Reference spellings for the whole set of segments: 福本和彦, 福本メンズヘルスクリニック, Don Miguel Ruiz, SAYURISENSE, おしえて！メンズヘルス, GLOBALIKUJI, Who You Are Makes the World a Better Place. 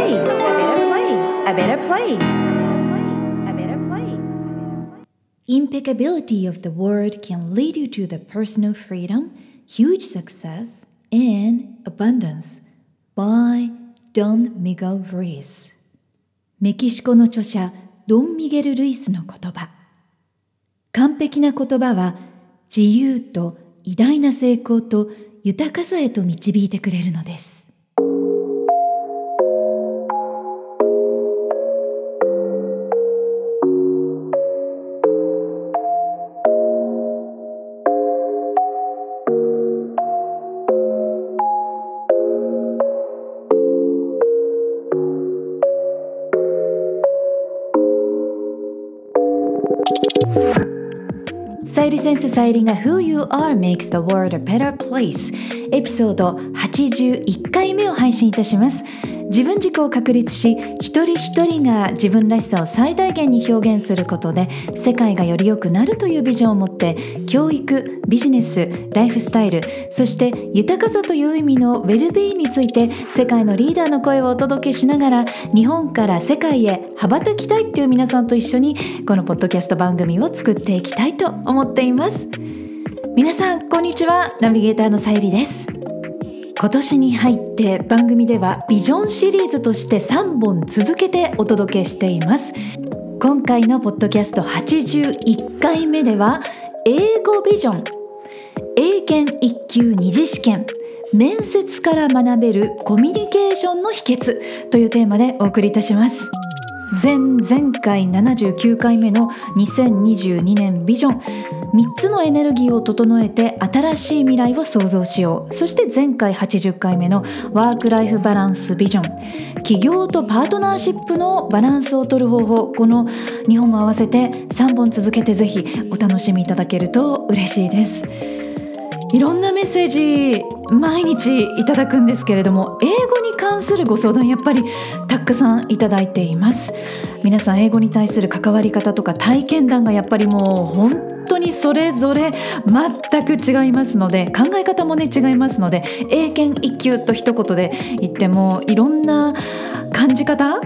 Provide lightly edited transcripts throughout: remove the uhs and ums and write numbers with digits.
place, a better place, a better place, a better place. Impeccability of the word can lead you to the personal freedom, huge success, and abundance by Don Miguel Ruiz. メキシコの著者ドン・ミゲル・ルイスの言葉。完璧な言葉は自由と偉大な成功と豊かさへと導いてくれるのです。さゆりセンスさゆりが Who You Are Makes the World a Better Place エピソード81回目を配信いたします。自分軸を確立し、一人一人が自分らしさを最大限に表現することで世界がより良くなるというビジョンを持って、教育、ビジネス、ライフスタイル、そして豊かさという意味のウェルビーについて世界のリーダーの声をお届けしながら、日本から世界へ羽ばたきたいという皆さんと一緒にこのポッドキャスト番組を作っていきたいと思っています。皆さんこんにちは、ナビゲーターのさゆりです。今年に入って番組ではビジョンシリーズとして3本続けてお届けしています。今回のポッドキャスト81回目では、英語ビジョン、英検1級2次試験、面接から学べるコミュニケーションの秘訣というテーマでお送りいたします。前回79回目の2022年ビジョン、3つのエネルギーを整えて新しい未来を創造しよう。そして前回80回目のワークライフバランスビジョン、企業とパートナーシップのバランスを取る方法、この2本を合わせて3本続けてぜひお楽しみいただけると嬉しいです。いろんなメッセージ毎日いただくんですけれども、英語に関するご相談やっぱりたくさんいただいています。皆さん英語に対する関わり方とか体験談がやっぱりもう本当にそれぞれ全く違いますので、考え方もね違いますので、英検1級と一言で言ってもいろんな感じ方、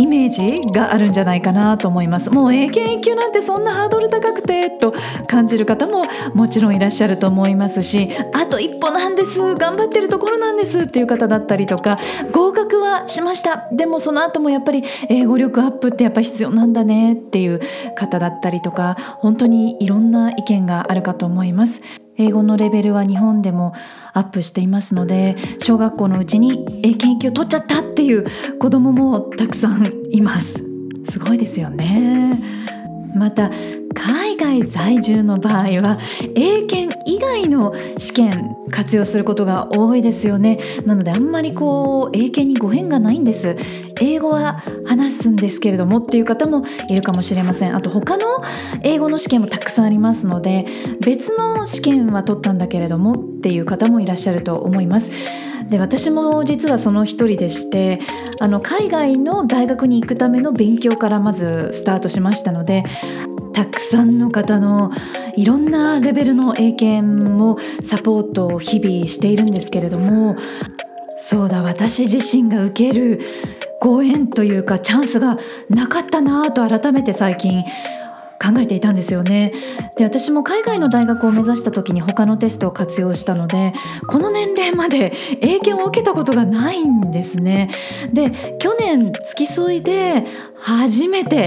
イメージがあるんじゃないかなと思います。もう英検1級なんてそんなハードル高くてと感じる方ももちろんいらっしゃると思いますし、あと一歩なんです、頑張ってるところなんですっていう方だったりとか、合格はしました、でもその後もやっぱり英語力アップってやっぱ必要なんだねっていう方だったりとか、本当にいろんな意見があるかと思います。英語のレベルは日本でもアップしていますので、小学校のうちに英検1級取っちゃったっていう子どももたくさんいます。すごいですよね。また海外在住の場合は英検以外の試験活用することが多いですよね。なのであんまり英検にご縁がないんです、英語は話すんですけれどもっていう方もいるかもしれません。あと他の英語の試験もたくさんありますので、別の試験は取ったんだけれどもっていう方もいらっしゃると思います。で、私も実はその一人でして、海外の大学に行くための勉強からまずスタートしましたので、たくさんの方のいろんなレベルの英検もサポートを日々しているんですけれども、そうだ、私自身が受けるご縁というかチャンスがなかったなと改めて最近考えていたんですよね。で、私も海外の大学を目指した時に他のテストを活用したので、この年齢まで英検を受けたことがないんですね。で、去年付き添いで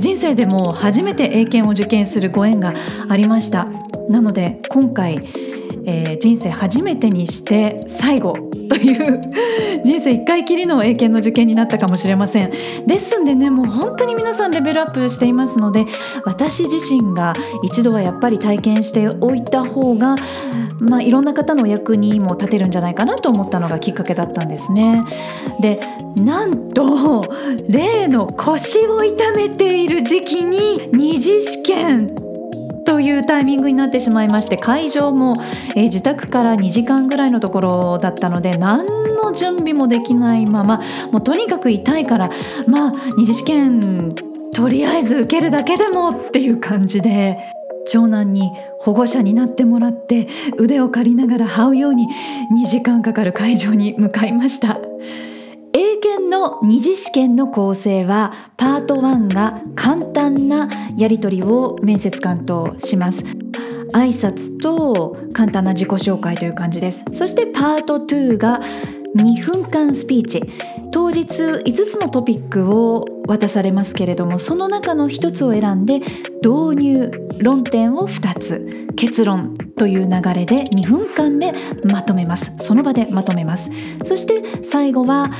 人生でも初めて英検を受験するご縁がありました。なので今回、人生初めてにして最後という人生1回きりの英検の受験になったかもしれません。レッスンでね、もう本当に皆さんレベルアップしていますので、私自身が一度はやっぱり体験しておいた方が、いろんな方のお役にも立てるんじゃないかなと思ったのがきっかけだったんですね。で、なんと例の腰を痛めている時期に二次試験というタイミングになってしまいまして、会場も、自宅から2時間ぐらいのところだったので、何の準備もできないまま、もうとにかく痛いから二次試験とりあえず受けるだけでもっていう感じで、長男に保護者になってもらって腕を借りながら這うように2時間かかる会場に向かいました。英検の二次試験の構成はパート1が簡単なやり取りを面接官とします。挨拶と簡単な自己紹介という感じです。そしてパート2が2分間スピーチ、当日5つのトピックを渡されますけれども、その中の1つを選んで導入、論点を2つ、結論という流れで2分間でまとめます。その場でまとめます。そして最後は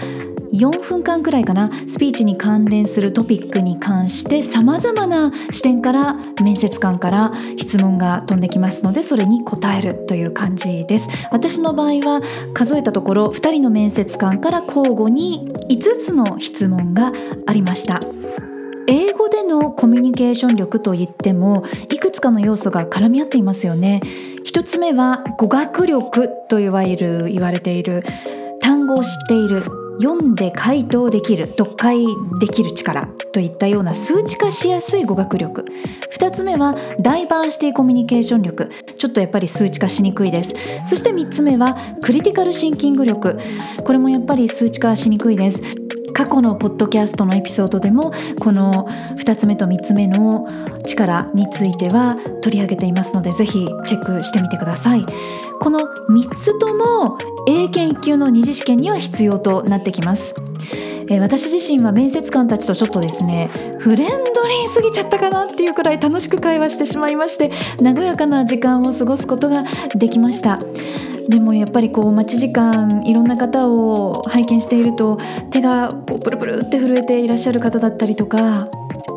4分間くらいかな、スピーチに関連するトピックに関してさまざまな視点から面接官から質問が飛んできますので、それに答えるという感じです。私の場合は数えたところ2人の面接官から交互に5つの質問がありました。英語でのコミュニケーション力といってもいくつかの要素が絡み合っていますよね。一つ目は語学力と言われている単語を知っている、読んで回答できる、読解できる力といったような数値化しやすい語学力。2つ目はダイバーシティコミュニケーション力、ちょっとやっぱり数値化しにくいです。そして3つ目はクリティカルシンキング力、これもやっぱり数値化しにくいです。過去のポッドキャストのエピソードでもこの2つ目と3つ目の力については取り上げていますので、ぜひチェックしてみてください。この3つとも英検1級の二次試験には必要となってきます。私自身は面接官たちとちょっとですね、フレンドリーすぎちゃったかなっていうくらい楽しく会話してしまいまして、和やかな時間を過ごすことができました。でもやっぱり待ち時間、いろんな方を拝見していると手がプルプルって震えていらっしゃる方だったりとか、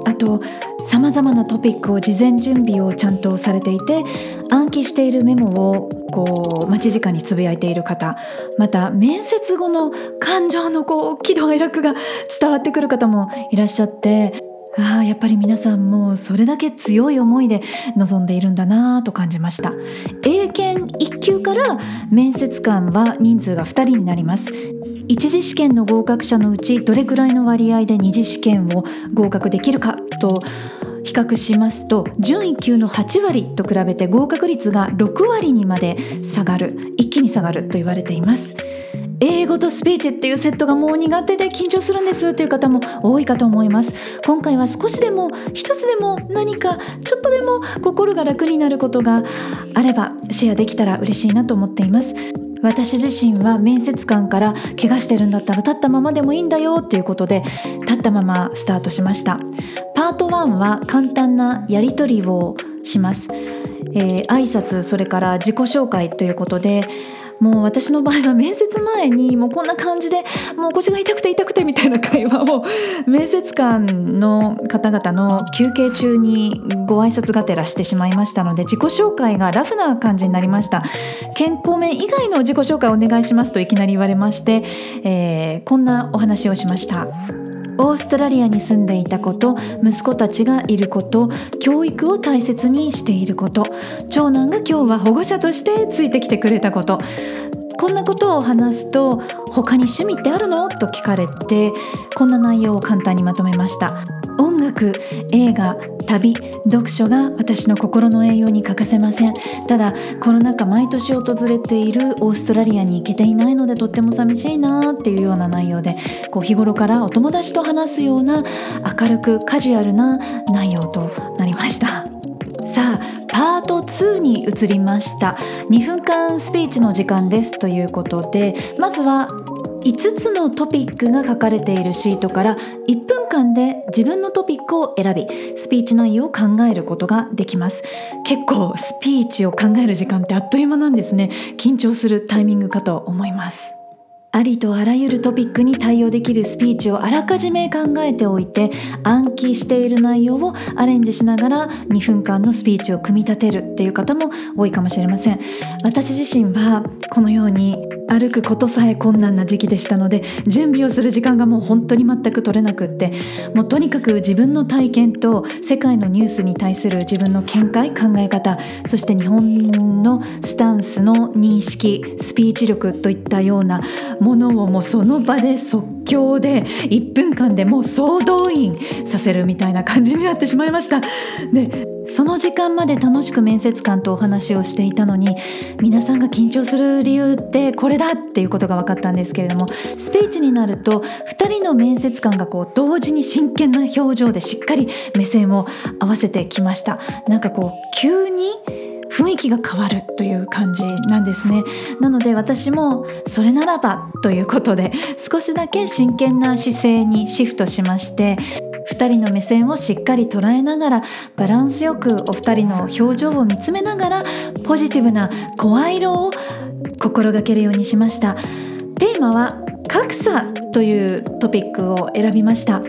あとさまざまなトピックを事前準備をちゃんとされていて、暗記しているメモを待ち時間につぶやいている方、また面接後の感情の喜怒哀楽が伝わってくる方もいらっしゃって、やっぱり皆さんもうそれだけ強い思いで臨んでいるんだなと感じました。英検1級から面接官は人数が2人になります。一次試験の合格者のうちどれくらいの割合で二次試験を合格できるかと比較しますと、準1級の8割と比べて合格率が6割にまで下がる、一気に下がると言われています。英語とスピーチっていうセットがもう苦手で緊張するんですという方も多いかと思います。今回は少しでも一つでも何かちょっとでも心が楽になることがあればシェアできたら嬉しいなと思っています。私自身は面接官から怪我してるんだったら立ったままでもいいんだよということで、立ったままスタートしました。パート1は簡単なやり取りをします。挨拶、それから自己紹介ということで、もう私の場合は面接前にもうこんな感じでもう腰が痛くてみたいな会話を面接官の方々の休憩中にご挨拶がてらしてしまいましたので、自己紹介がラフな感じになりました。健康面以外の自己紹介をお願いしますといきなり言われまして、こんなお話をしました。オーストラリアに住んでいたこと、息子たちがいること、教育を大切にしていること、長男が今日は保護者としてついてきてくれたこと、こんなことを話すと、他に趣味ってあるのと聞かれて、こんな内容を簡単にまとめました。音楽、映画、旅、読書が私の心の栄養に欠かせません。ただコロナ禍毎年訪れているオーストラリアに行けていないのでとっても寂しいなっていうような内容で、日頃からお友達と話すような明るくカジュアルな内容となりました。さあパート2に移りました。2分間スピーチの時間ですということで、まずは5つのトピックが書かれているシートから1分間で自分のトピックを選び、スピーチ内容を考えることができます。結構スピーチを考える時間ってあっという間なんですね。緊張するタイミングかと思います。ありとあらゆるトピックに対応できるスピーチをあらかじめ考えておいて、暗記している内容をアレンジしながら2分間のスピーチを組み立てるっていう方も多いかもしれません。私自身はこのように歩くことさえ困難な時期でしたので、準備をする時間がもう本当に全く取れなくって、もうとにかく自分の体験と世界のニュースに対する自分の見解、考え方、そして日本のスタンスの認識、スピーチ力といったようなものをもうその場で即興で1分間でもう総動員させるみたいな感じになってしまいました。でその時間まで楽しく面接官とお話をしていたのに、皆さんが緊張する理由ってこれだっていうことが分かったんですけれども、スピーチになると2人の面接官がこう同時に真剣な表情でしっかり目線を合わせてきました。なんかこう急に雰囲気が変わるという感じなんですね。なので私もそれならばということで少しだけ真剣な姿勢にシフトしまして、2人の目線をしっかり捉えながらバランスよくお二人の表情を見つめながらポジティブな声色を心がけるようにしました。テーマは格差というトピックを選びました。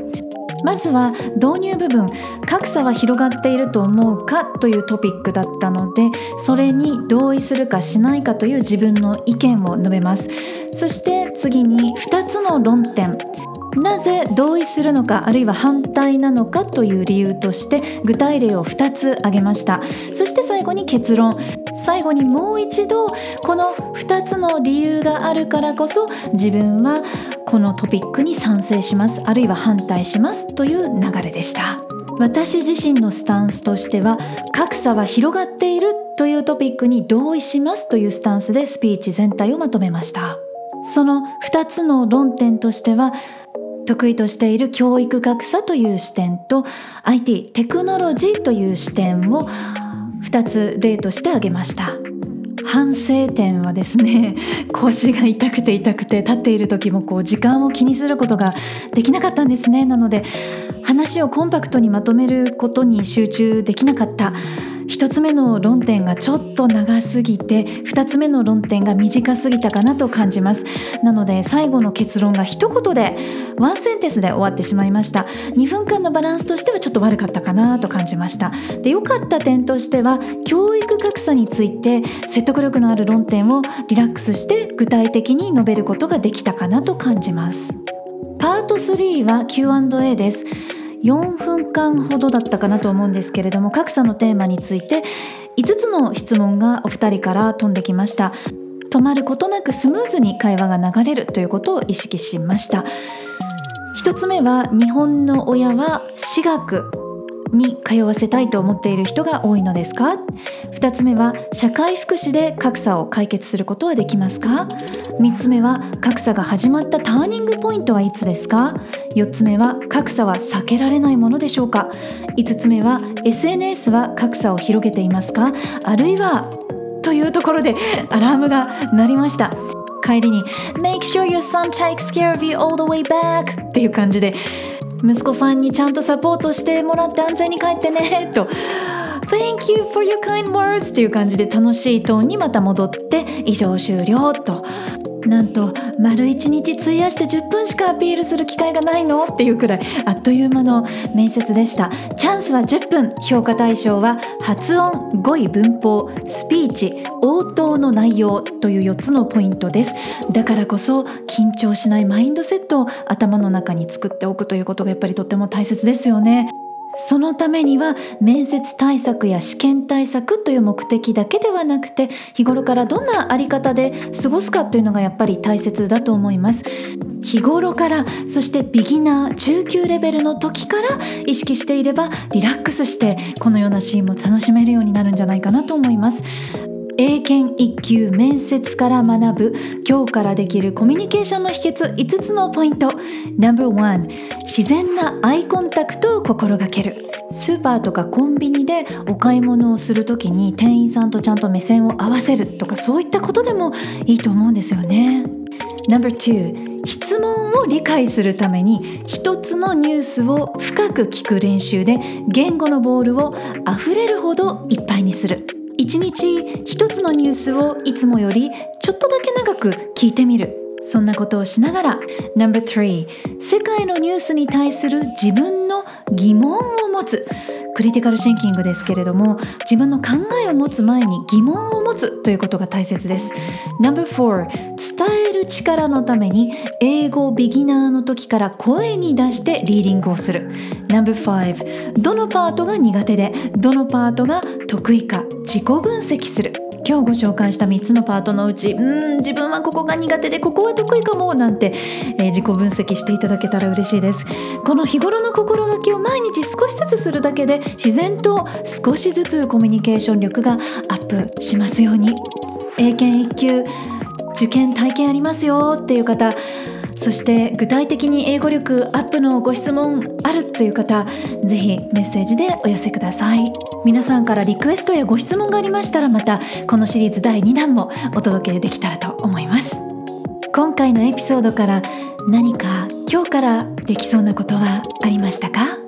まずは導入部分、格差は広がっていると思うかというトピックだったので、それに同意するかしないかという自分の意見を述べます。そして次に2つの論点、なぜ同意するのかあるいは反対なのかという理由として具体例を2つ挙げました。そして最後に結論、最後にもう一度この2つの理由があるからこそ自分はこのトピックに賛成しますあるいは反対しますという流れでした。私自身のスタンスとしては、格差は広がっているというトピックに同意しますというスタンスでスピーチ全体をまとめました。その2つの論点としては、得意としている教育格差という視点と IT テクノロジーという視点を2つ例として挙げました。反省点はですね、腰が痛くて立っている時もこう時間を気にすることができなかったんですね。なので話をコンパクトにまとめることに集中できなかった。1つ目の論点がちょっと長すぎて2つ目の論点が短すぎたかなと感じます。なので最後の結論が一言でワンセンテンスで終わってしまいました。2分間のバランスとしてはちょっと悪かったかなと感じました。で、良かった点としては、教育格差について説得力のある論点をリラックスして具体的に述べることができたかなと感じます。パート3は Q&A です。4分間ほどだったかなと思うんですけれども、格差のテーマについて5つの質問がお二人から飛んできました。止まることなくスムーズに会話が流れるということを意識しました。1つ目は、日本の親は私学に通わせたいと思っている人が多いのですか？2つ目は、社会福祉で格差を解決することはできますか？3つ目は、格差が始まったターニングポイントはいつですか？4つ目は、格差は避けられないものでしょうか？5つ目は、SNS は格差を広げていますか？あるいはというところでアラームが鳴りました。帰りに Make sure your son takes care of you all the way back っていう感じで、息子さんにちゃんとサポートしてもらって安全に帰ってねと Thank you for your kind words っていう感じで楽しいトーンにまた戻って、以上終了と、なんと丸1日費やして10分しかアピールする機会がないのっていうくらいあっという間の面接でした。チャンスは10分、評価対象は発音、語彙、文法、スピーチ、応答の内容という4つのポイントです。だからこそ緊張しないマインドセットを頭の中に作っておくということがやっぱりとっても大切ですよね。そのためには面接対策や試験対策という目的だけではなくて、日頃からどんなあり方で過ごすかというのがやっぱり大切だと思います。日頃から、そしてビギナー中級レベルの時から意識していれば、リラックスしてこのようなシーンも楽しめるようになるんじゃないかなと思います。英検1級面接から学ぶ、今日からできるコミュニケーションの秘訣、5つのポイント。 No.1、 自然なアイコンタクトを心がける。スーパーとかコンビニでお買い物をするときに店員さんとちゃんと目線を合わせるとか、そういったことでもいいと思うんですよね。 No.2、 質問を理解するために一つのニュースを深く聞く練習で、言語のボールをあふれるほどいっぱいにする。1日1つのニュースをいつもよりちょっとだけ長く聞いてみる、そんなことをしながら。 No.3、 世界のニュースに対する自分の疑問を持つ。クリティカルシンキングですけれども、自分の考えを持つ前に疑問を持つということが大切です。 No.4、 伝える力のために英語ビギナーの時から声に出してリーディングをする。 No.5、 どのパートが苦手でどのパートが得意か自己分析する。今日ご紹介した3つのパートのうち、自分はここが苦手でここは得意かもなんて、自己分析していただけたら嬉しいです。この日頃の心がけを毎日少しずつするだけで自然と少しずつコミュニケーション力がアップしますように。英検1級受験体験ありますよっていう方、そして具体的に英語力アップのご質問あるという方、ぜひメッセージでお寄せください。皆さんからリクエストやご質問がありましたら、またこのシリーズ第2弾もお届けできたらと思います。今回のエピソードから何か今日からできそうなことはありましたか？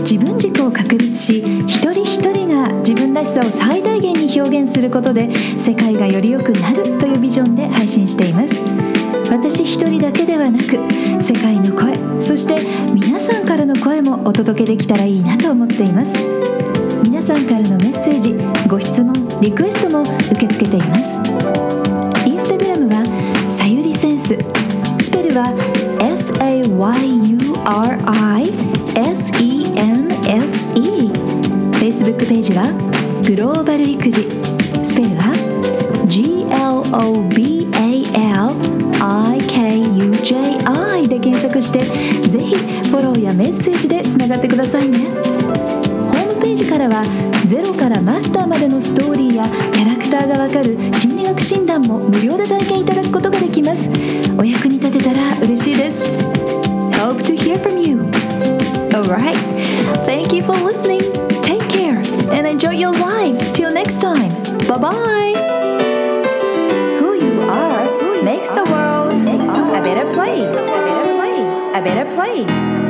自分軸を確立し、一人一人が自分らしさを最大限に表現することで世界がより良くなるというビジョンで配信しています。私一人だけではなく、世界の声、そして皆さんからの声もお届けできたらいいなと思っています。皆さんからのメッセージ、ご質問、リクエストも受け付けています。インスタグラムはさゆりセンス、スペルは SAYURISENSE。 Facebook ページはグローバル育児、スペルは GLOBALIKUJI で検索して、ぜひフォローやメッセージでつながってくださいね。ホームページからはゼロからマスターまでのストーリーやキャラクターがわかる心理学診断も無料で体験いただくことができます。お役に立てたら嬉しいです。 Hope to hear from you. Alright, thank you for listening. Take care and enjoy your life. Till next time. Bye bye. Who you are makes the world a better place. A better place. A better place.